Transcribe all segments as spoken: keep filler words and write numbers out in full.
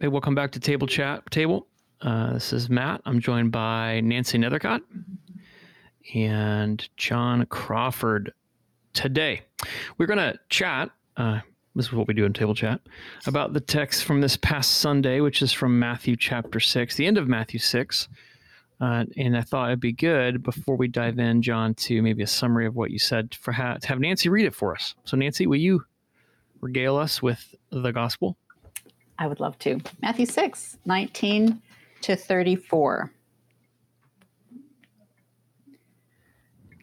Hey, welcome back to Table Chat Table. Uh, this is Matt. I'm joined by Nancy Nethercott and John Crawford. Today, we're going to chat, uh, this is what we do in Table Chat, about the text from this past Sunday, which is from Matthew chapter six, the end of Matthew six. Uh, and I thought it'd be good, before we dive in, John, to maybe a summary of what you said, for ha- to have Nancy read it for us. So Nancy, will you regale us with the gospel? I would love to. Matthew six, nineteen to thirty-four.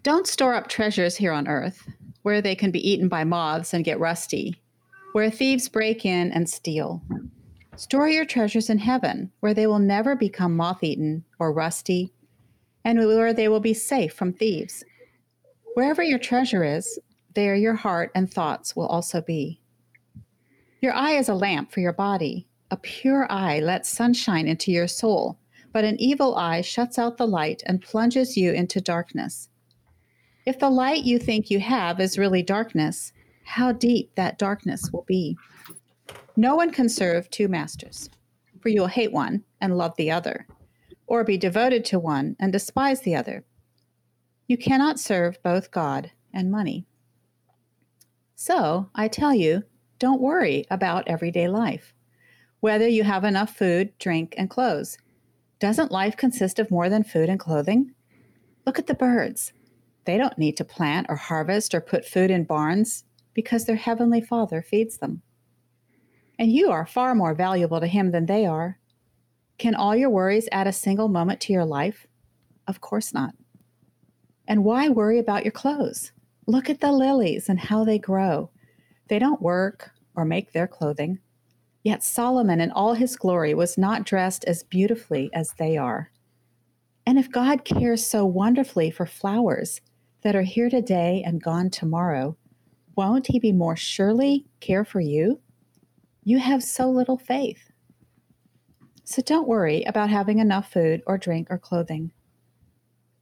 Don't store up treasures here on earth, where they can be eaten by moths and get rusty, where thieves break in and steal. Store your treasures in heaven, where they will never become moth-eaten or rusty, and where they will be safe from thieves. Wherever your treasure is, there your heart and thoughts will also be. Your eye is a lamp for your body. A pure eye lets sunshine into your soul, but an evil eye shuts out the light and plunges you into darkness. If the light you think you have is really darkness, how deep that darkness will be. No one can serve two masters, for you will hate one and love the other, or be devoted to one and despise the other. You cannot serve both God and money. So I tell you, don't worry about everyday life, whether you have enough food, drink, and clothes. Doesn't life consist of more than food and clothing? Look at the birds. They don't need to plant or harvest or put food in barns because their heavenly Father feeds them. And you are far more valuable to Him than they are. Can all your worries add a single moment to your life? Of course not. And why worry about your clothes? Look at the lilies and how they grow. They don't work or make their clothing. Yet Solomon in all his glory was not dressed as beautifully as they are. And if God cares so wonderfully for flowers that are here today and gone tomorrow, won't He be more surely care for you? You have so little faith. So don't worry about having enough food or drink or clothing.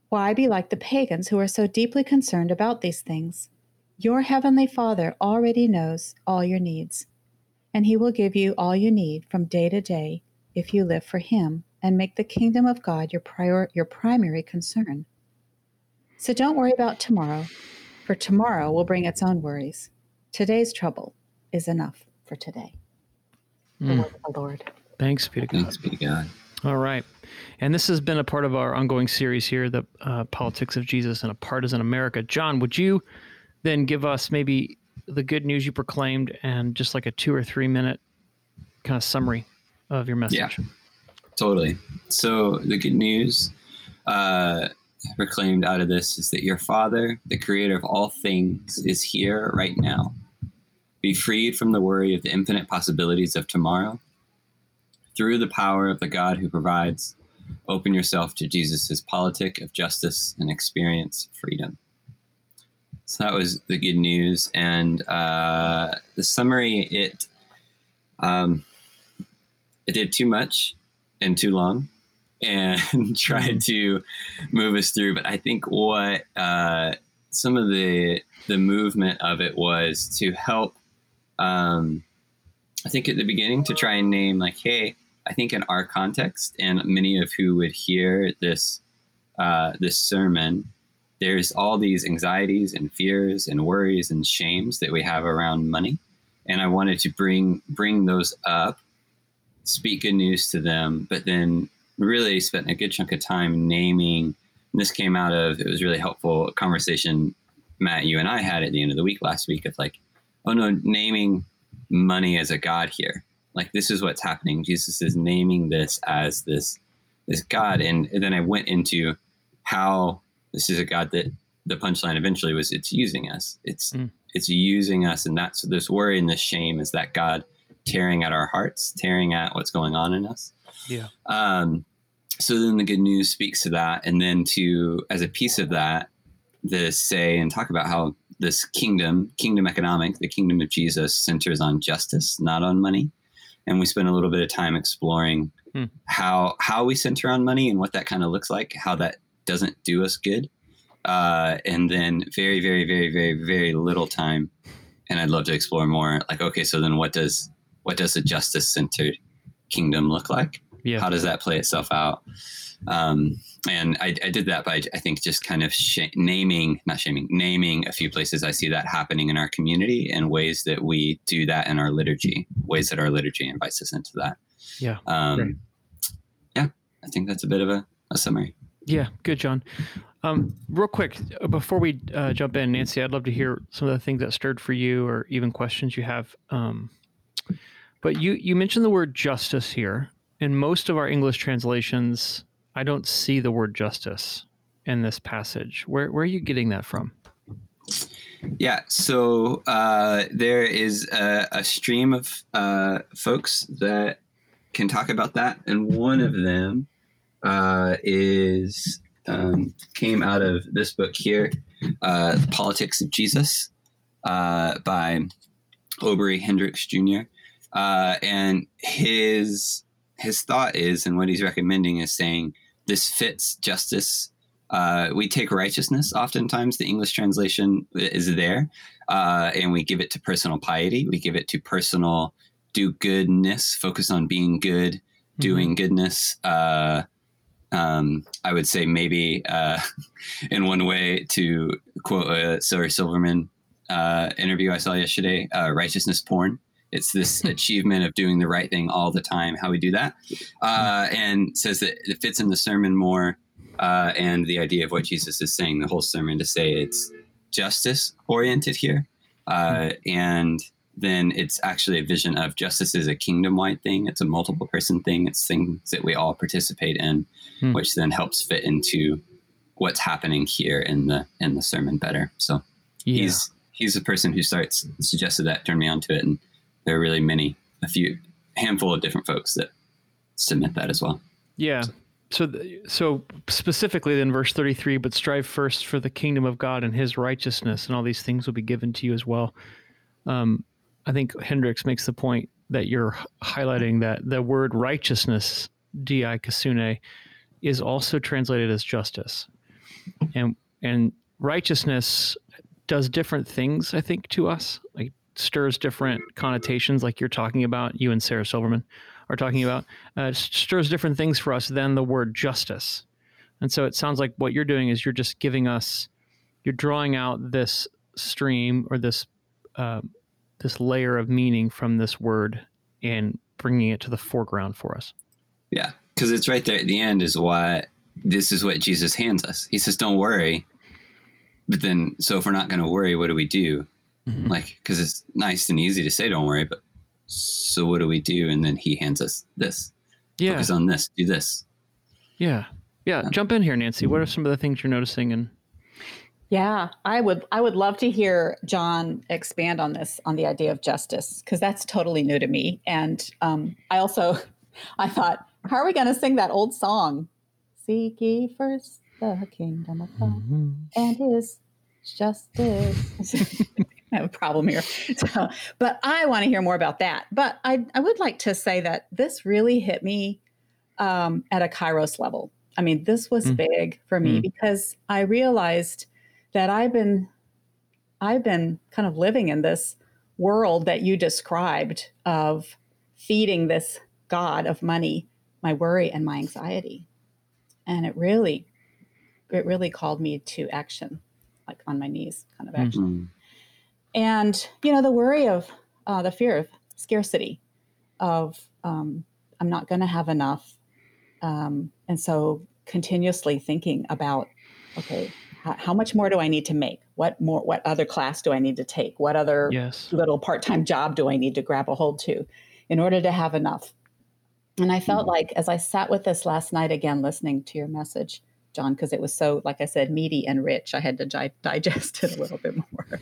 Why be like the pagans who are so deeply concerned about these things? Your heavenly Father already knows all your needs, and He will give you all you need from day to day if you live for Him and make the kingdom of God your prior, your primary concern. So don't worry about tomorrow, for tomorrow will bring its own worries. Today's trouble is enough for today. The mm. word of the Lord. Thanks be to God. Thanks be to God. All right. And this has been a part of our ongoing series here, the uh, Politics of Jesus and a Partisan America. John, would you then give us maybe the good news you proclaimed and just like a two or three minute kind of summary of your message. Yeah, totally. So the good news uh, proclaimed out of this is that your Father, the creator of all things, is here right now. Be freed from the worry of the infinite possibilities of tomorrow. Through the power of the God who provides, open yourself to Jesus's politic of justice and experience freedom. So that was the good news, and uh, the summary, it um, it did too much and too long and tried to move us through, but I think what uh, some of the the movement of it was to help, um, I think at the beginning, to try and name like, hey, I think in our context, and many of who would hear this uh, this sermon, there's all these anxieties and fears and worries and shames that we have around money. And I wanted to bring bring those up, speak good news to them, but then really spent a good chunk of time naming, and this came out of, it was really helpful conversation, Matt, you and I had at the end of the week last week of like, oh no, naming money as a God here. Like this is what's happening. Jesus is naming this as this, this God. And, and then I went into how this is a God that the punchline eventually was, it's using us. It's mm. it's using us. And that's this worry and this shame is that God tearing at our hearts, tearing at what's going on in us. Yeah. Um, so then the good news speaks to that. And then to, as a piece of that, to say and talk about how this kingdom, kingdom economic, the kingdom of Jesus centers on justice, not on money. And we spent a little bit of time exploring mm. how how we center on money and what that kind of looks like, how that doesn't do us good. Uh, and then very, very, very, very, very little time. And I'd love to explore more like, okay, so then what does, what does a justice centered kingdom look like? Yeah. How does that play itself out? Um, and I, I did that by, I think, just kind of sh- naming, not shaming, naming a few places I see that happening in our community and ways that we do that in our liturgy, ways that our liturgy invites us into that. Yeah. Um, right. Yeah, I think that's a bit of a, a summary. Yeah. Good, John. Um, real quick, before we uh, jump in, Nancy, I'd love to hear some of the things that stirred for you or even questions you have. Um, but you, you mentioned the word justice here. In most of our English translations, I don't see the word justice in this passage. Where, where are you getting that from? Yeah, so uh, there is a, a stream of uh, folks that can talk about that. And one of them uh, is um, came out of this book here, uh, Politics of Jesus uh, by Obery Hendricks Junior Uh, and his his thought is, and what he's recommending is saying, this fits justice. Uh, we take righteousness. Oftentimes the English translation is there, uh, and we give it to personal piety. We give it to personal do goodness, focus on being good, doing mm-hmm. goodness. Uh, um, I would say maybe uh, in one way to quote a Sarah Silverman uh, interview I saw yesterday, uh, righteousness porn. It's this achievement of doing the right thing all the time, how we do that, uh, and says that it fits in the sermon more uh, and the idea of what Jesus is saying, the whole sermon, to say it's justice-oriented here. Uh, and then it's actually a vision of justice is a kingdom-wide thing. It's a multiple-person thing. It's things that we all participate in, hmm. which then helps fit into what's happening here in the in the sermon better. So yeah. he's he's the person who starts suggested that, turned me onto it, and there are really many, a few handful of different folks that submit that as well. Yeah. So so, the, so specifically then verse thirty-three, but strive first for the kingdom of God and his righteousness, and all these things will be given to you as well. Um, I think Hendricks makes the point that you're highlighting, that the word righteousness, di kasune, is also translated as justice. And and righteousness does different things, I think, to us. Like, stirs different connotations, like you're talking about, you and Sarah Silverman are talking about, uh, stirs different things for us than the word justice. And so it sounds like what you're doing is you're just giving us, you're drawing out this stream or this uh, this layer of meaning from this word and bringing it to the foreground for us. Yeah, because it's right there at the end is why this is what Jesus hands us. He says, don't worry. But then, so if we're not going to worry, what do we do? Mm-hmm. Like, because it's nice and easy to say, don't worry, but so what do we do? And then he hands us this. Yeah. Focus on this. Do this. Yeah. Yeah. yeah. Jump in here, Nancy. Mm-hmm. What are some of the things you're noticing? And yeah, I would I would love to hear John expand on this, on the idea of justice, because that's totally new to me. And um, I also, I thought, how are we going to sing that old song? Seek ye first the kingdom of God mm-hmm. and his justice. I have a problem here, so, but I want to hear more about that. But I, I would like to say that this really hit me um, at a Kairos level. I mean, this was mm. big for me mm. because I realized that I've been, I've been kind of living in this world that you described of feeding this God of money, my worry and my anxiety, and it really, it really called me to action, like on my knees, kind of action. Mm-hmm. And, you know, the worry of uh, the fear of scarcity, of um, I'm not going to have enough. Um, and so continuously thinking about, okay, h- how much more do I need to make? What more? What other class do I need to take? What other yes. little part-time job do I need to grab a hold to in order to have enough? And I felt mm-hmm. like as I sat with this last night, again, listening to your message, John, because it was so, like I said, meaty and rich. I had to di- digest it a little bit more.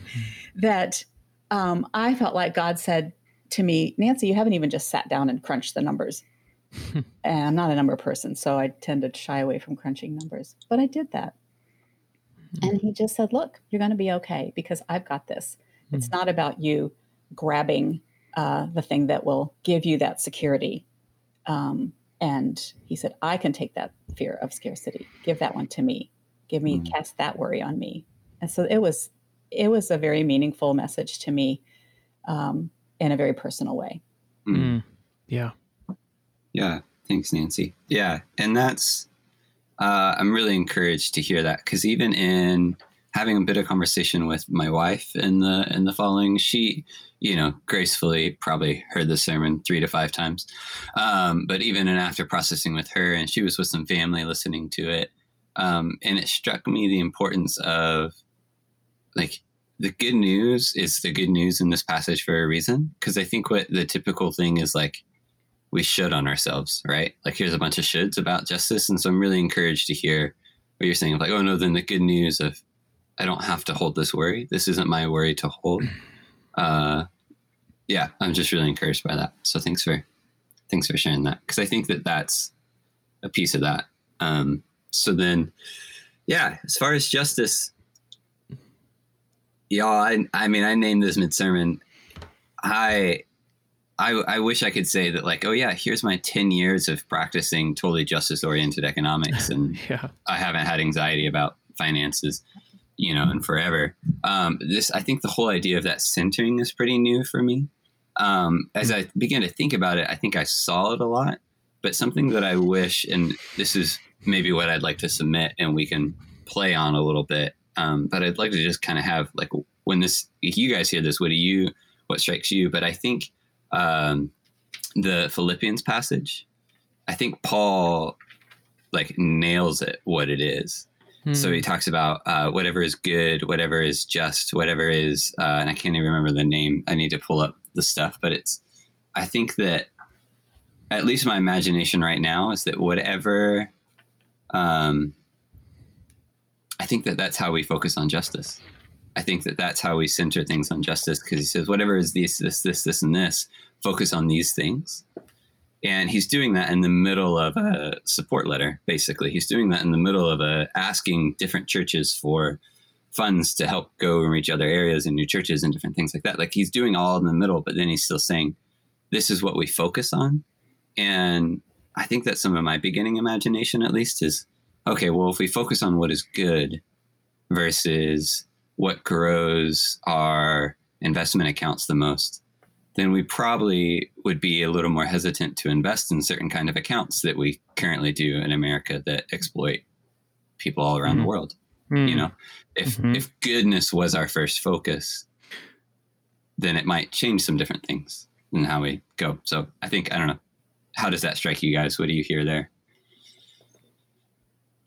that um, I felt like God said to me, Nancy, you haven't even just sat down and crunched the numbers. And I'm not a number person, so I tend to shy away from crunching numbers. But I did that. Mm-hmm. And he just said, look, you're going to be okay because I've got this. Mm-hmm. It's not about you grabbing uh, the thing that will give you that security. Um And he said, I can take that fear of scarcity. Give that one to me. Give me, mm. cast that worry on me. And so it was, it was a very meaningful message to me um, in a very personal way. Mm. Yeah. Yeah. Thanks, Nancy. Yeah. And that's, uh, I'm really encouraged to hear that, because even in having a bit of conversation with my wife in the, in the following, she, you know, gracefully probably heard the sermon three to five times. Um, but even in after processing with her, and she was with some family listening to it. Um, and it struck me the importance of, like, the good news is the good news in this passage for a reason. Because I think what the typical thing is, like, we should on ourselves, right? Like, here's a bunch of shoulds about justice. And so I'm really encouraged to hear what you're saying of, like, oh no, then the good news of, I don't have to hold this worry. This isn't my worry to hold. Uh, yeah, I'm just really encouraged by that. So thanks for, thanks for sharing that. Because I think that that's a piece of that. Um, so then, yeah, as far as justice, y'all, I, I mean, I named this mid-sermon. I, I, I wish I could say that, like, oh yeah, here's my ten years of practicing totally justice-oriented economics, and yeah. I haven't had anxiety about finances, you know, and forever. Um, this, I think the whole idea of that centering is pretty new for me. Um, as I began to think about it, I think I saw it a lot, but something that I wish, and this is maybe what I'd like to submit and we can play on a little bit. Um, but I'd like to just kind of have, like, when this, if you guys hear this, what do you, what strikes you? But I think, um, the Philippians passage, I think Paul, like, nails it, what it is. So he talks about uh, whatever is good, whatever is just, whatever is, uh, and I can't even remember the name. I need to pull up the stuff, but it's, I think that at least my imagination right now is that whatever, um, I think that that's how we focus on justice. I think that that's how we center things on justice, because he says, whatever is this, this, this, this, and this, focus on these things. And he's doing that in the middle of a support letter, basically. He's doing that in the middle of a asking different churches for funds to help go and reach other areas and new churches and different things like that. Like, he's doing all in the middle, but then he's still saying, this is what we focus on. And I think that's some of my beginning imagination, at least, is, okay, well, if we focus on what is good versus what grows our investment accounts the most, then we probably would be a little more hesitant to invest in certain kind of accounts that we currently do in America that exploit people all around mm. the world. Mm. You know, if mm-hmm. if goodness was our first focus, then it might change some different things in how we go. So I think, I don't know, how does that strike you guys? What do you hear there?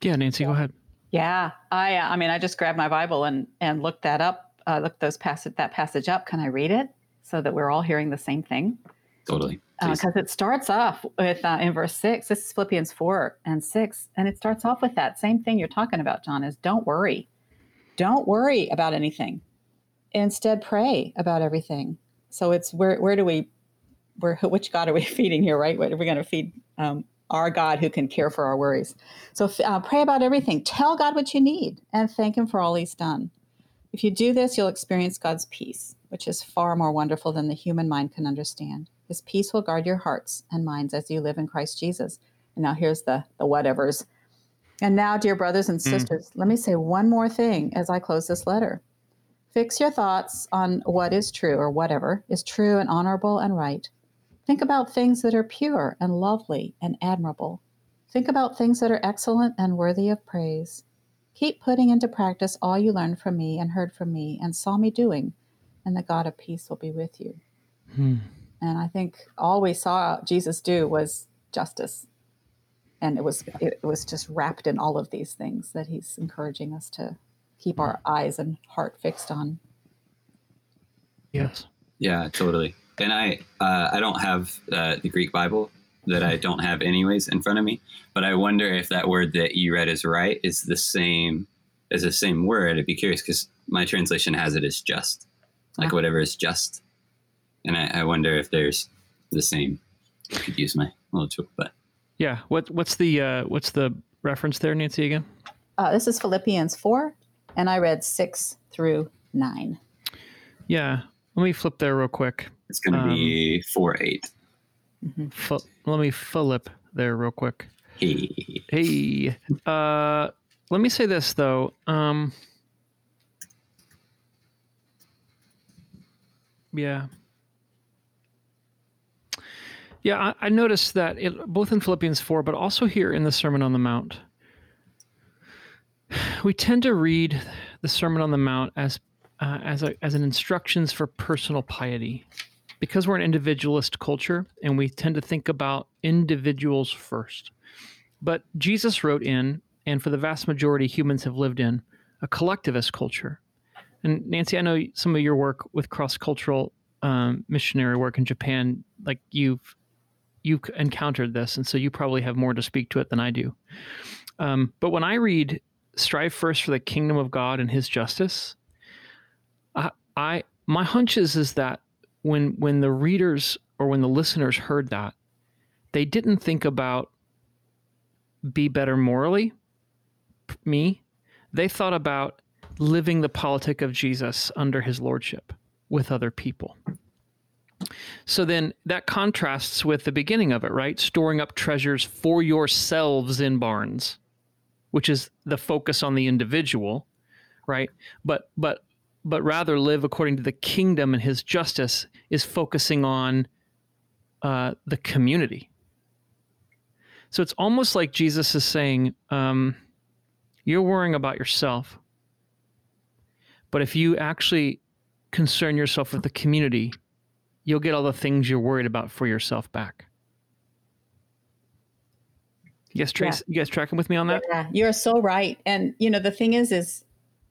Yeah, Nancy, go ahead. Yeah, I I mean, I just grabbed my Bible and, and looked that up, uh, looked those passage that passage up. Can I read it? So that we're all hearing the same thing. Totally. Because uh, it starts off with, uh, in verse six, this is Philippians four and six, and it starts off with that same thing you're talking about, John, is don't worry. Don't worry about anything. Instead, pray about everything. So it's where where do we, where which God are we feeding here, right? What are we going to feed? Um, our God who can care for our worries. So uh, pray about everything. Tell God what you need and thank him for all he's done. If you do this, you'll experience God's peace, which is far more wonderful than the human mind can understand. His peace will guard your hearts and minds as you live in Christ Jesus. And now here's the, the whatevers. And now, dear brothers and sisters, mm. let me say one more thing as I close this letter. Fix your thoughts on what is true, or whatever is true and honorable and right. Think about things that are pure and lovely and admirable. Think about things that are excellent and worthy of praise. Keep putting into practice all you learned from me and heard from me and saw me doing, and the God of peace will be with you. Hmm. And I think all we saw Jesus do was justice. And it was it was just wrapped in all of these things that he's encouraging us to keep our eyes and heart fixed on. Yes. Yeah, totally. And I uh, I don't have uh, the Greek Bible that I don't have anyways in front of me, but I wonder if that word that you read is right is the same as the same word. I'd be curious, because my translation has it as just. Like, whatever is just. And I, I wonder if there's the same. I could use my little tool, but. Yeah. What, what's the, uh, what's the reference there, Nancy, again? Uh, this is Philippians four, and I read six through nine. Yeah. Let me flip there real quick. It's going to um, be four, eight. Mm-hmm. Fl- let me flip there real quick. Hey. Hey. Uh, let me say this, though. Um, Yeah. Yeah, I, I noticed that it, both in Philippians four, but also here in the Sermon on the Mount, we tend to read the Sermon on the Mount as uh, as a, as an instructions for personal piety, because we're an individualist culture and we tend to think about individuals first. But Jesus wrote in, and for the vast majority humans have lived in, a collectivist culture. And Nancy, I know some of your work with cross-cultural um, missionary work in Japan, like you've you've encountered this, and so you probably have more to speak to it than I do. Um, but when I read, "Strive first for the kingdom of God and His justice," I, I my hunch is is that when when the readers or when the listeners heard that, they didn't think about be better morally, me. They thought about living the politic of Jesus under his lordship with other people. So then that contrasts with the beginning of it, right? Storing up treasures for yourselves in barns, which is the focus on the individual, right? But but but rather live according to the kingdom, and his justice is focusing on uh, the community. So it's almost like Jesus is saying, um, you're worrying about yourself, but if you actually concern yourself with the community, you'll get all the things you're worried about for yourself back. You guys, trace, yeah. you guys tracking with me on that? Yeah, you're so right. And, you know, the thing is, is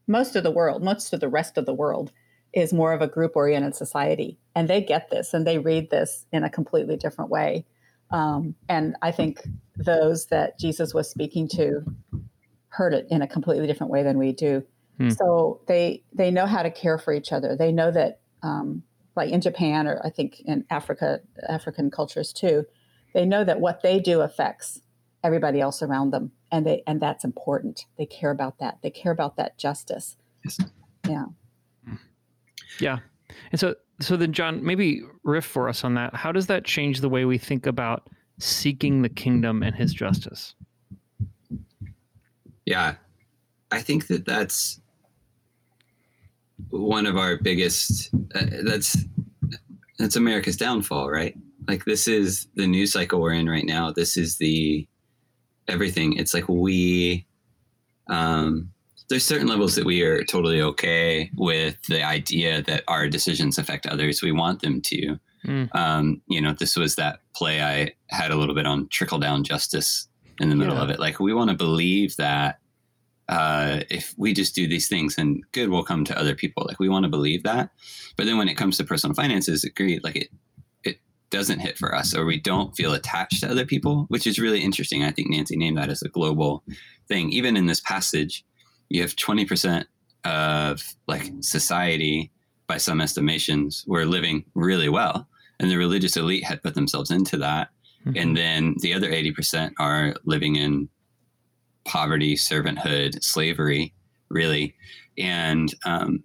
most of the world, most of the rest of the world is more of a group-oriented society. And they get this and they read this in a completely different way. Um, and I think those that Jesus was speaking to heard it in a completely different way than we do. Hmm. So they they know how to care for each other. They know that, um, like in Japan, or I think in Africa, African cultures too, they know that what they do affects everybody else around them, and they and that's important. They care about that. They care about that justice. Yes. Yeah. Yeah. And so. So then, John, maybe riff for us on that. How does that change the way we think about seeking the kingdom and his justice? Yeah, I think that that's one of our biggest, uh, that's, that's America's downfall, right? Like, this is the news cycle we're in right now. This is the everything. It's like we, um, there's certain levels that we are totally okay with the idea that our decisions affect others. We want them to. Mm. Um, you know, this was that play I had a little bit on trickle down justice in the middle yeah. of it. Like, we want to believe that uh, if we just do these things, then good will come to other people. Like, we want to believe that. But then when it comes to personal finances, agree, like it, it doesn't hit for us, or we don't feel attached to other people, which is really interesting. I think Nancy named that as a global thing. Even in this passage, you have twenty percent of like society, by some estimations, were living really well. And the religious elite had put themselves into that. Mm-hmm. And then the other eighty percent are living in poverty, servanthood, slavery, really. And um,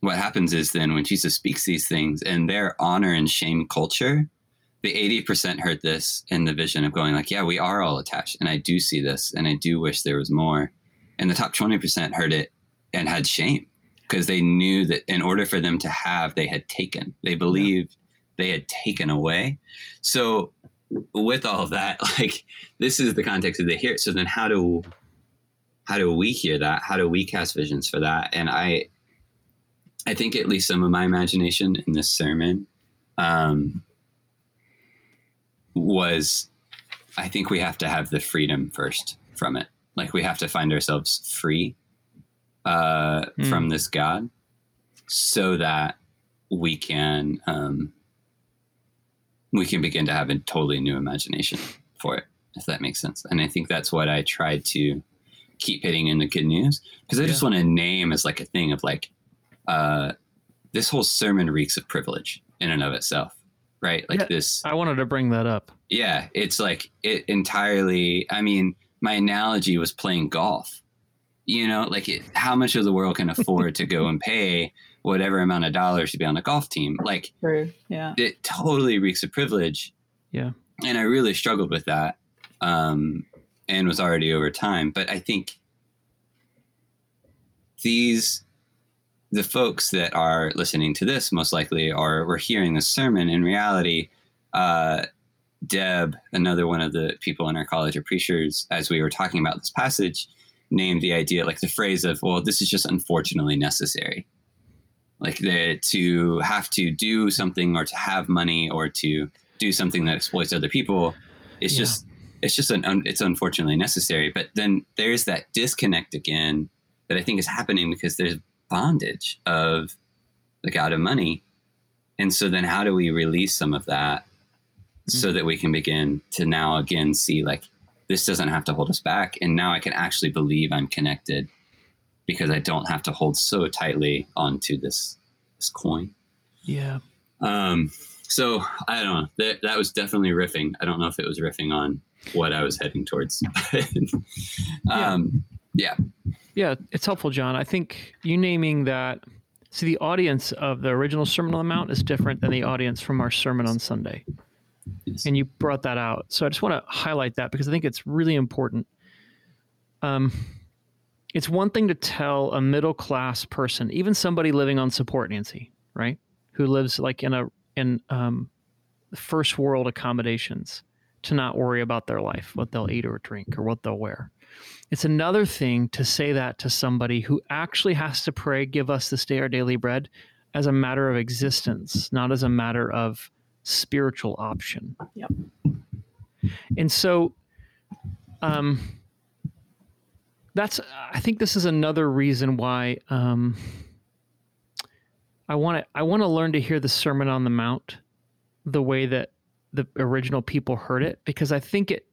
what happens is then when Jesus speaks these things in their honor and shame culture, the eighty percent heard this in the vision of going like, yeah, we are all attached. And I do see this, and I do wish there was more. And the top twenty percent heard it and had shame, because they knew that in order for them to have, they had taken. They believed yeah. they had taken away. So with all of that, like, this is the context that they hear it. So then how do how do we hear that? How do we cast visions for that? And I I think at least some of my imagination in this sermon um, was, I think we have to have the freedom first from it. Like, we have to find ourselves free uh, mm. from this God, so that we can um, we can begin to have a totally new imagination for it, if that makes sense. And I think that's what I tried to keep hitting in the Good News, because I yeah. just want to name as like a thing of like, uh, this whole sermon reeks of privilege in and of itself. Right? Like yeah, this. I wanted to bring that up. Yeah. It's like it entirely. I mean, my analogy was playing golf, you know, like it, how much of the world can afford to go and pay whatever amount of dollars to be on a golf team? Like, true. Yeah, it totally reeks of privilege. Yeah. And I really struggled with that um, and was already over time. But I think these, the folks that are listening to this most likely are, we're hearing this sermon in reality, uh, Deb, another one of the people in our college of preachers, as we were talking about this passage, named the idea, like the phrase of, well, this is just unfortunately necessary. Like the, to have to do something or to have money or to do something that exploits other people, it's yeah. just it's just an un, it's unfortunately necessary. But then there's that disconnect again that I think is happening because there's bondage of the god of money. And so then how do we release some of that mm-hmm. so that we can begin to now again see like, this doesn't have to hold us back. And now I can actually believe I'm connected because I don't have to hold so tightly onto this, this coin. Yeah. Um, so I don't know that that was definitely riffing. I don't know if it was riffing on what I was heading towards. um, yeah. yeah. Yeah. It's helpful, John. I think you naming that. See, the audience of the original Sermon on the Mount is different than the audience from our sermon on Sunday. Yes. And you brought that out. So I just want to highlight that because I think it's really important. Um, it's one thing to tell a middle-class person, even somebody living on support, Nancy, right? Who lives like in a in um, first world accommodations, to not worry about their life, what they'll eat or drink or what they'll wear. It's another thing to say that to somebody who actually has to pray, give us this day our daily bread, as a matter of existence, not as a matter of spiritual option. Yep. And so um, that's, I think this is another reason why um, I want to, I want to learn to hear the Sermon on the Mount the way that the original people heard it, because I think it,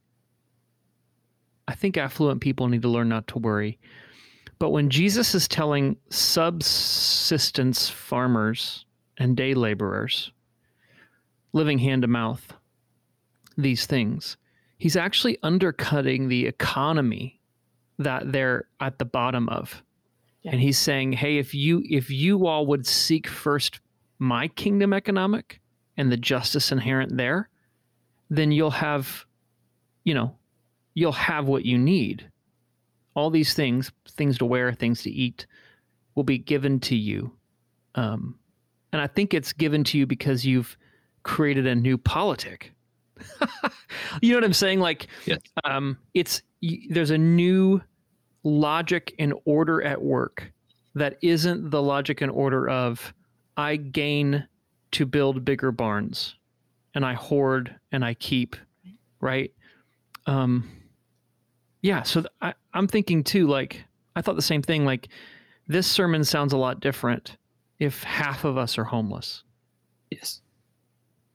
I think affluent people need to learn not to worry. But when Jesus is telling subsistence farmers and day laborers, living hand to mouth, these things, he's actually undercutting the economy that they're at the bottom of. Yeah. And he's saying, hey, if you, if you all would seek first my kingdom economic and the justice inherent there, then you'll have, you know, you'll have what you need. All these things, things to wear, things to eat, will be given to you. Um, and I think it's given to you because you've created a new politic. You know what I'm saying? Like, yes. um, it's y- there's a new logic and order at work that isn't the logic and order of I gain to build bigger barns and I hoard and I keep, right? Um, yeah, so th- I, I'm thinking too, like, I thought the same thing, like, this sermon sounds a lot different if half of us are homeless. Yes.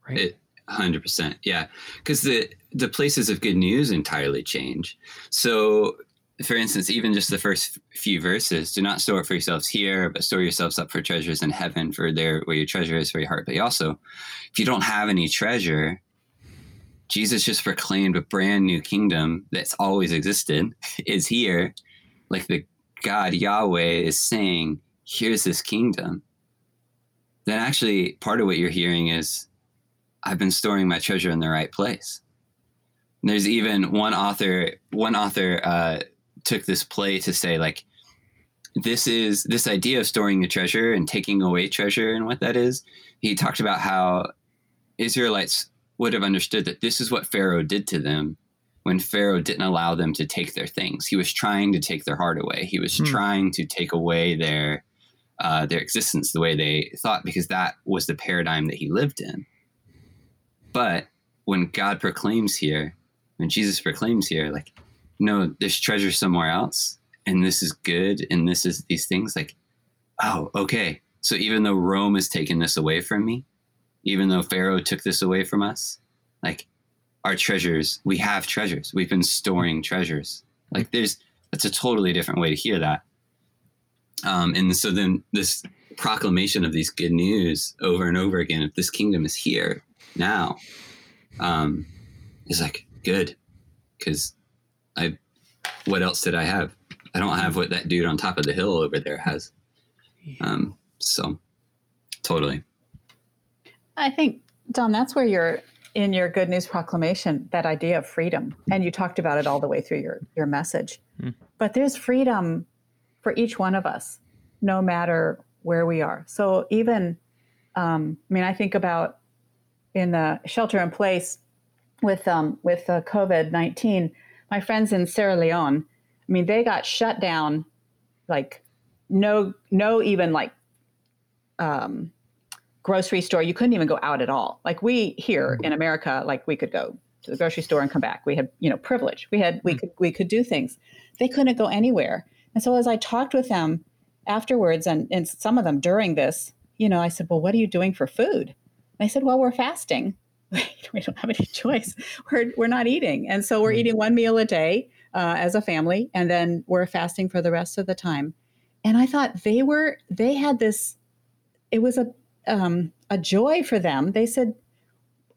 Right. It, one hundred percent. Yeah. Because the, the places of good news entirely change. So, for instance, even just the first few verses, do not store up for yourselves here, but store yourselves up for treasures in heaven, for there where your treasure is for your heart. But also, if you don't have any treasure, Jesus just proclaimed a brand new kingdom that's always existed is here. Like the God Yahweh is saying, here's this kingdom. Then actually part of what you're hearing is, I've been storing my treasure in the right place. And there's even one author, one author uh, took this play to say, like, this is this idea of storing your treasure and taking away treasure and what that is. He talked about how Israelites would have understood that this is what Pharaoh did to them when Pharaoh didn't allow them to take their things. He was trying to take their heart away. He was hmm. trying to take away their, uh, their existence the way they thought, because that was the paradigm that he lived in. But when God proclaims here, when Jesus proclaims here, like, no, there's treasure somewhere else, and this is good, and this is these things, like, oh, okay. So even though Rome has taken this away from me, even though Pharaoh took this away from us, like, our treasures, we have treasures. We've been storing treasures. Like, there's, that's a totally different way to hear that. Um, and so then this proclamation of these good news over and over again, if this kingdom is here, now, um, it's like, good, because I, what else did I have? I don't have what that dude on top of the hill over there has. Um, so totally. I think, Don, that's where you're in your good news proclamation, that idea of freedom. And you talked about it all the way through your, your message, mm. but there's freedom for each one of us, no matter where we are. So even, um, I mean, I think about, in the shelter in place, with um, with uh, COVID nineteen, my friends in Sierra Leone, I mean, they got shut down, like no, no, even like um, grocery store. You couldn't even go out at all. Like we here in America, like we could go to the grocery store and come back. We had, you know, privilege. We had, we could, we could do things. They couldn't go anywhere. And so as I talked with them afterwards, and, and some of them during this, you know, I said, well, what are you doing for food? And they said, well, we're fasting. We don't have any choice. We're we're not eating. And so we're eating one meal a day uh, as a family, and then we're fasting for the rest of the time. And I thought they were, they had this, it was a um, a joy for them. They said,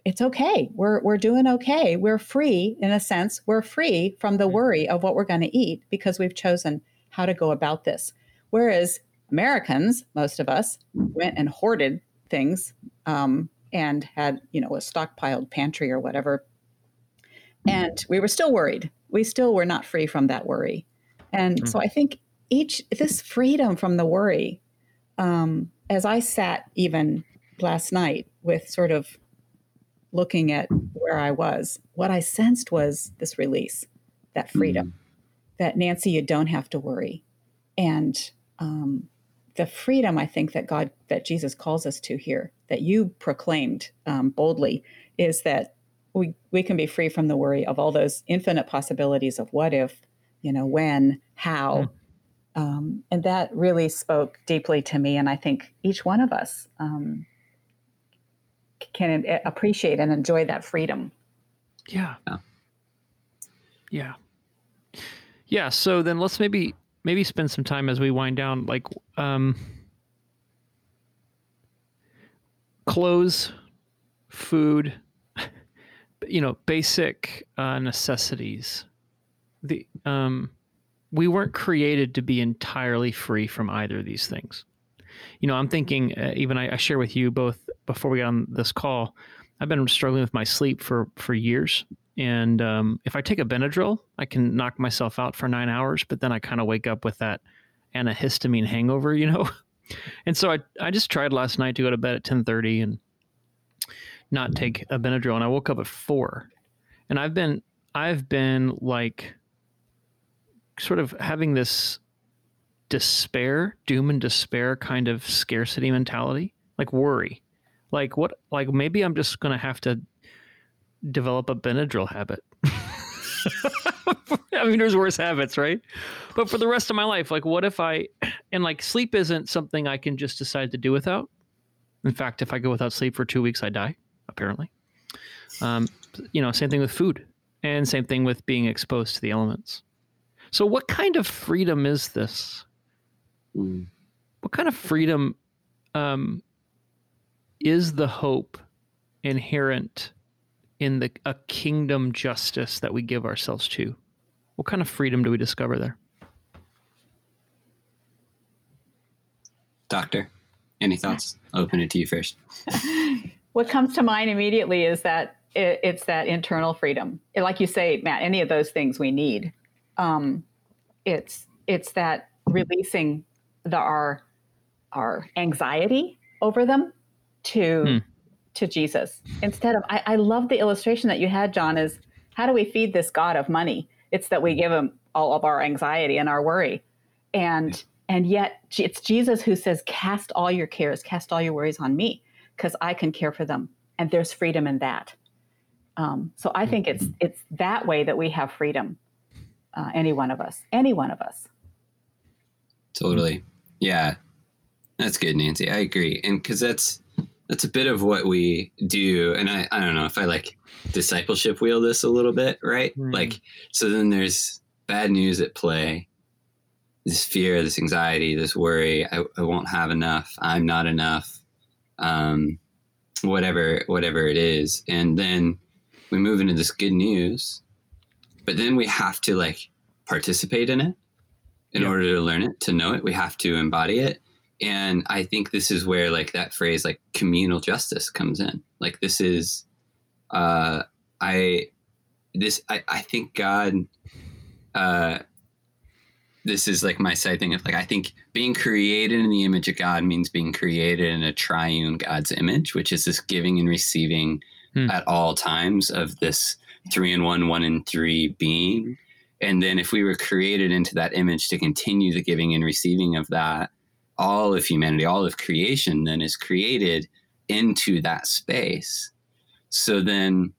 it's okay. We're we're doing okay. We're free, in a sense. We're free from the worry of what we're going to eat because we've chosen how to go about this. Whereas Americans, most of us, went and hoarded things, um, and had, you know, a stockpiled pantry or whatever. And we were still worried. We still were not free from that worry. And mm-hmm. so I think each, this freedom from the worry, um, as I sat even last night with sort of looking at where I was, what I sensed was this release, that freedom, mm-hmm. that Nancy, you don't have to worry. And um, the freedom, I think, that God, that Jesus calls us to here, that you proclaimed um, boldly, is that we we can be free from the worry of all those infinite possibilities of what if, you know, when, how. Yeah. Um, and that really spoke deeply to me. And I think each one of us um, can appreciate and enjoy that freedom. Yeah. Yeah. Yeah. So then let's maybe maybe spend some time as we wind down, like, um, clothes, food, you know, basic uh, necessities. The um, we weren't created to be entirely free from either of these things. You know, I'm thinking, uh, even I, I share with you both before we got on this call, I've been struggling with my sleep for, for years. And um, if I take a Benadryl, I can knock myself out for nine hours, but then I kind of wake up with that antihistamine hangover, you know? And so I, I just tried last night to go to bed at ten thirty and not take a Benadryl. And I woke up at four, and I've been, I've been like sort of having this despair, doom and despair kind of scarcity mentality, like worry, like what, like maybe I'm just going to have to develop a Benadryl habit. I mean, there's worse habits, right? But for the rest of my life, like what if I, and like sleep isn't something I can just decide to do without. In fact, if I go without sleep for two weeks, I die, apparently. Um, you know, same thing with food and same thing with being exposed to the elements. So what kind of freedom is this? Mm. What kind of freedom um, is the hope inherent in the a kingdom justice that we give ourselves to? What kind of freedom do we discover there? Doctor, any thoughts? I'll open it to you first. What comes to mind immediately is that it, it's that internal freedom. It, like you say, Matt, any of those things we need. Um, it's it's that releasing the, our our anxiety over them to hmm. to Jesus. Instead of, I, I love the illustration that you had, John, is how do we feed this God of money? It's that we give him all of our anxiety and our worry. And and yet it's Jesus who says, cast all your cares, cast all your worries on me, because I can care for them. And there's freedom in that. Um, so I think it's it's that way that we have freedom. Uh, any one of us, any one of us. Totally. Yeah, that's good, Nancy. I agree. And because that's, that's a bit of what we do. And I, I don't know if I like discipleship wheel this a little bit, right? Mm. Like, so then there's bad news at play, this fear, this anxiety, this worry, I, I won't have enough. I'm not enough. Um, whatever, whatever it is. And then we move into this good news, but then we have to like participate in it in yeah. order to learn it, to know it. We have to embody it. And I think this is where like that phrase, like communal justice comes in. Like this is, uh, I, this, I, I think God, uh, this is like my side thing of like, I think being created in the image of God means being created in a triune God's image, which is this giving and receiving hmm. at all times of this three in one, one in three being. And then if we were created into that image to continue the giving and receiving of that, all of humanity, all of creation then is created into that space. So then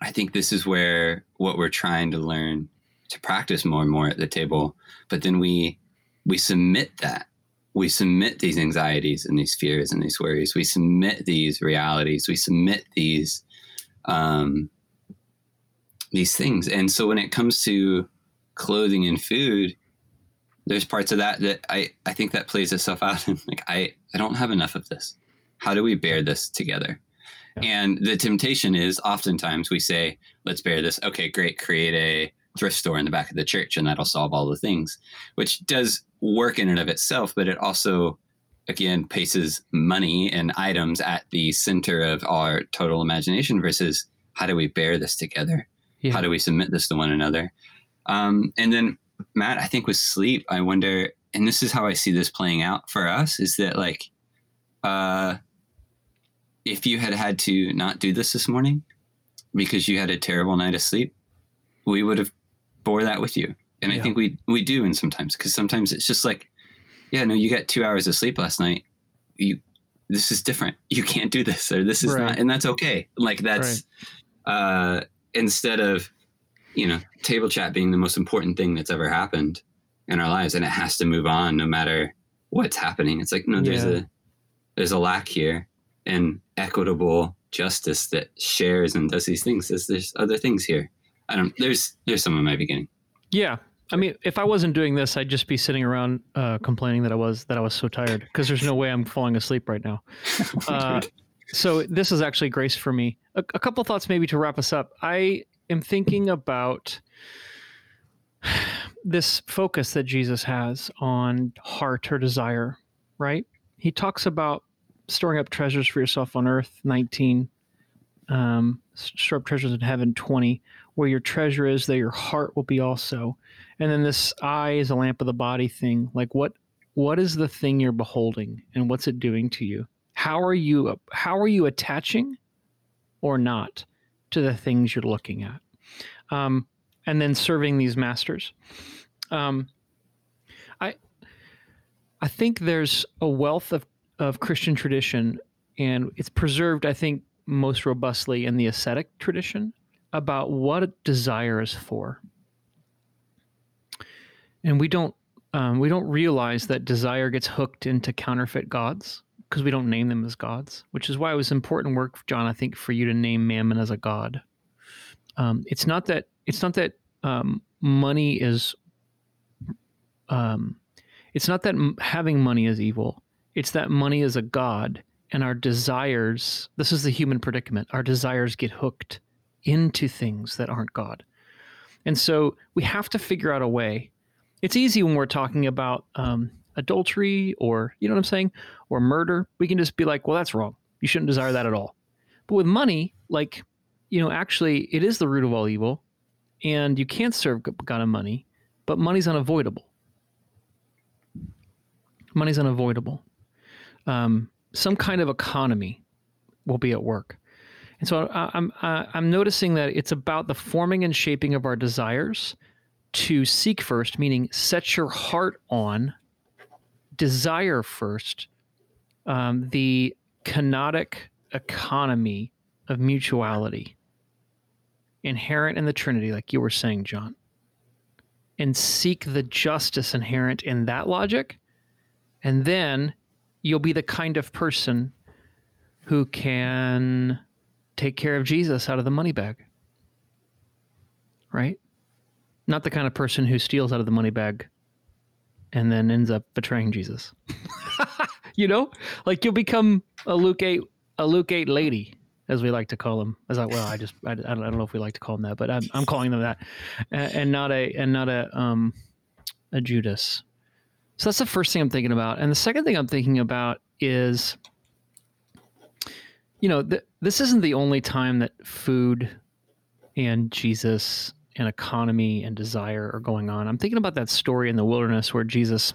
I think this is where what we're trying to learn to practice more and more at the table. But then we we submit that. We submit these anxieties and these fears and these worries. We submit these realities. We submit these um, these things. And so when it comes to clothing and food, there's parts of that that I, I think that plays itself out. Like, I, I don't have enough of this. How do we bear this together? Yeah. And the temptation is oftentimes we say, let's bear this. Okay, great. Create a thrift store in the back of the church and that'll solve all the things, which does work in and of itself. But it also, again, places money and items at the center of our total imagination versus how do we bear this together? Yeah. How do we submit this to one another? Um, and then, Matt, I think with sleep, I wonder, and this is how I see this playing out for us, is that like, uh, if you had had to not do this this morning because you had a terrible night of sleep, we would have bore that with you. And yeah. I think we we do, and sometimes, because sometimes it's just like, yeah, no, you got two hours of sleep last night. You, this is different. You can't do this, or this is right. not, and that's okay. Like that's right. uh, instead of, you know, table chat being the most important thing that's ever happened in our lives, and it has to move on no matter what's happening. It's like, no, there's yeah. a there's a lack here, and equitable justice that shares and does these things. There's, there's other things here. I don't. There's there's some in my beginning. Yeah. I mean, if I wasn't doing this, I'd just be sitting around uh, complaining that I was that I was so tired because there's no way I'm falling asleep right now. Uh, so this is actually grace for me. A, a couple thoughts maybe to wrap us up. I am thinking about this focus that Jesus has on heart or desire, right? He talks about storing up treasures for yourself on earth, nineteen, um, store up treasures in heaven, twenty. Where your treasure is, there your heart will be also. And then this eye is a lamp of the body thing. Like what, what is the thing you're beholding and what's it doing to you? How are you, how are you attaching or not to the things you're looking at? Um, and then serving these masters. Um, I, I think there's a wealth of, of Christian tradition, and it's preserved, I think, most robustly in the ascetic tradition, about what desire is for. And we don't um, we don't realize that desire gets hooked into counterfeit gods because we don't name them as gods, which is why it was important work, John, I think, for you to name mammon as a god. Um, it's not that it's not that um, money is um, it's not that m- having money is evil. It's that money is a god, and our desires. This is the human predicament. Our desires get hooked into things that aren't God. And so we have to figure out a way. It's easy when we're talking about um, adultery or, you know what I'm saying, or murder. We can just be like, well, that's wrong. You shouldn't desire that at all. But with money, like, you know, actually it is the root of all evil, and you can't serve God and money, but money's unavoidable. Money's unavoidable. Um, some kind of economy will be at work. And so I'm I'm noticing that it's about the forming and shaping of our desires to seek first, meaning set your heart on, desire first, um, the kenotic economy of mutuality inherent in the Trinity, like you were saying, John, and seek the justice inherent in that logic. And then you'll be the kind of person who can take care of Jesus out of the money bag, right? Not the kind of person who steals out of the money bag and then ends up betraying Jesus. You know, like you'll become a Luke eight, a Luke eight lady, as we like to call them. As I well, I just I, I don't know if we like to call them that, but I'm, I'm calling them that, and, and not a and not a um a Judas. So that's the first thing I'm thinking about, and the second thing I'm thinking about is, you know, th- this isn't the only time that food and Jesus and economy and desire are going on. I'm thinking about that story in the wilderness where Jesus,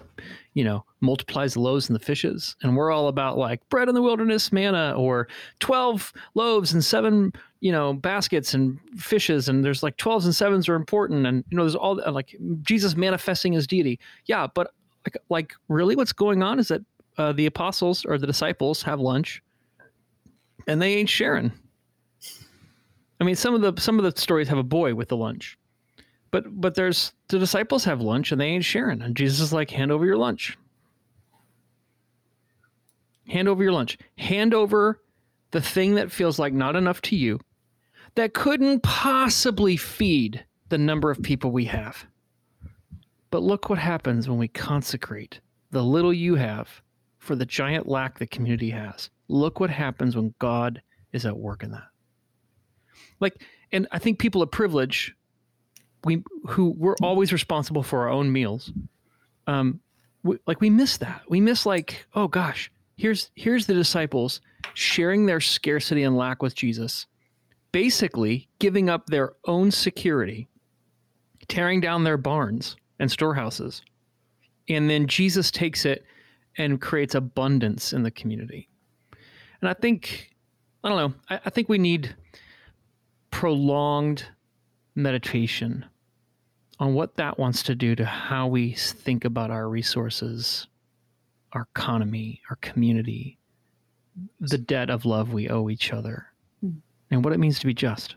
you know, multiplies the loaves and the fishes. And we're all about like bread in the wilderness, manna, or twelve loaves and seven, you know, baskets and fishes. And there's like twelves and sevens are important. And, you know, there's all like Jesus manifesting his deity. Yeah. But like, like really what's going on is that uh, the apostles or the disciples have lunch and they ain't sharing. I mean, some of the some of the stories have a boy with the lunch, but but there's the disciples have lunch and they ain't sharing. And Jesus is like, hand over your lunch. Hand over your lunch. Hand over the thing that feels like not enough to you, that couldn't possibly feed the number of people we have. But look what happens when we consecrate the little you have for the giant lack the community has. Look what happens when God is at work in that. Like, and I think people of privilege, we who we're always responsible for our own meals. Um, we, like we miss that. We miss like, oh gosh, here's here's the disciples sharing their scarcity and lack with Jesus, basically giving up their own security, tearing down their barns and storehouses, and then Jesus takes it and creates abundance in the community. And I think, I don't know, I, I think we need prolonged meditation on what that wants to do to how we think about our resources, our economy, our community, the debt of love we owe each other, and what it means to be just.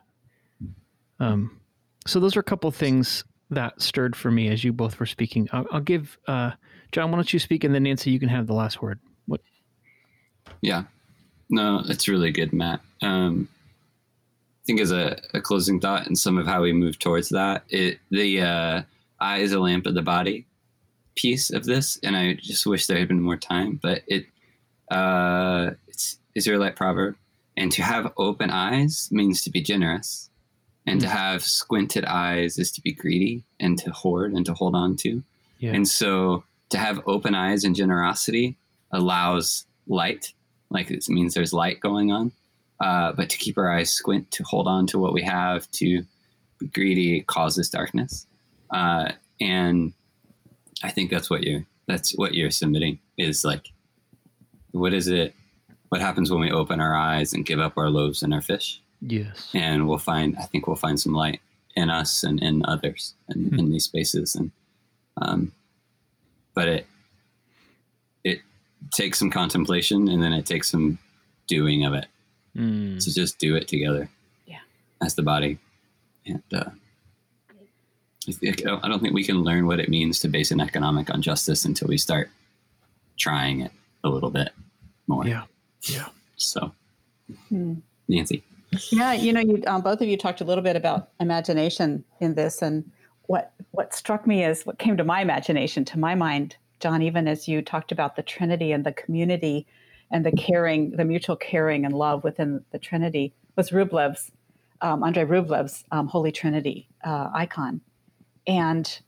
Um, so those are a couple of things that stirred for me as you both were speaking. I'll, I'll give, uh, John, why don't you speak, and then Nancy, you can have the last word. What? Yeah, no, it's really good, Matt. Um, I think as a, a closing thought and some of how we move towards that, it, the uh, eye is a lamp of the body piece of this. And I just wish there had been more time, but it uh, it's Israelite proverb. And to have open eyes means to be generous. And mm-hmm. to have squinted eyes is to be greedy and to hoard and to hold on to. Yeah. And so to have open eyes and generosity allows light, like it means there's light going on. Uh, but to keep our eyes squint, to hold on to what we have, to be greedy causes darkness. Uh, and I think that's what you're, that's what you're submitting is like, what is it? What happens when we open our eyes and give up our loaves and our fish? Yes. And we'll find, I think we'll find some light in us and in others and mm-hmm. in these spaces. And, um, but it, it takes some contemplation and then it takes some doing of it. Mm. To just do it together, yeah, as the body, and uh, I don't think we can learn what it means to base an economic on justice until we start trying it a little bit more. Yeah, yeah. So, mm. Nancy. Yeah, you know, you um, both of you talked a little bit about imagination in this, and what what struck me is what came to my imagination, to my mind, John, even as you talked about the Trinity and the community. And the caring, the mutual caring and love within the Trinity was Rublev's, um, Andrei Rublev's um, Holy Trinity uh, icon, and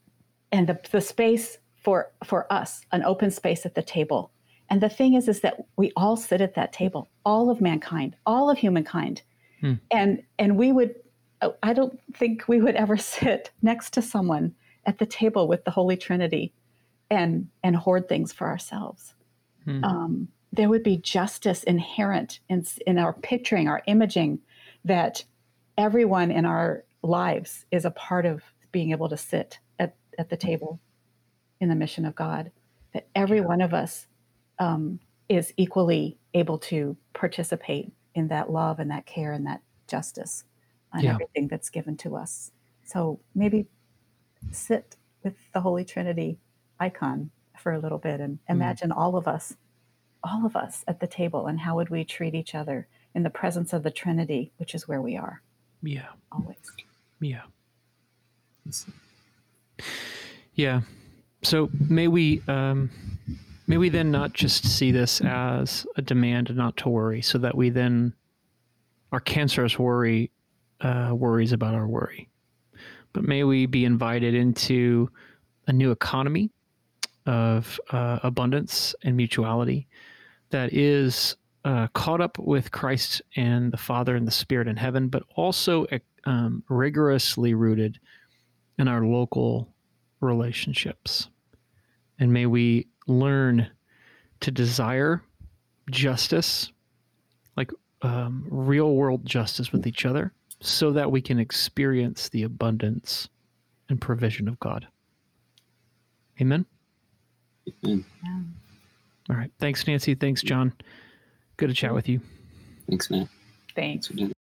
and the the space for for us, an open space at the table. And the thing is, is that we all sit at that table, all of mankind, all of humankind, hmm. and and we would, I don't think we would ever sit next to someone at the table with the Holy Trinity, and and hoard things for ourselves. Hmm. Um, there would be justice inherent in, in our picturing, our imaging, that everyone in our lives is a part of being able to sit at, at the table in the mission of God, that every one of us um, is equally able to participate in that love and that care and that justice on yeah. everything that's given to us. So maybe sit with the Holy Trinity icon for a little bit and imagine mm. all of us all of us at the table, and how would we treat each other in the presence of the Trinity, which is where we are. Yeah. Always. Yeah. Yeah. So may we, um, may we then not just see this as a demand and not to worry, so that we then, our cancerous worry, uh, worries about our worry, but may we be invited into a new economy of, uh, abundance and mutuality, that is uh, caught up with Christ and the Father and the Spirit in heaven, but also um, rigorously rooted in our local relationships. And may we learn to desire justice, like um, real world justice with each other, so that we can experience the abundance and provision of God. Amen? Amen. Yeah. All right. Thanks, Nancy. Thanks, John. Good to chat with you. Thanks, man. Thanks. Thanks for doing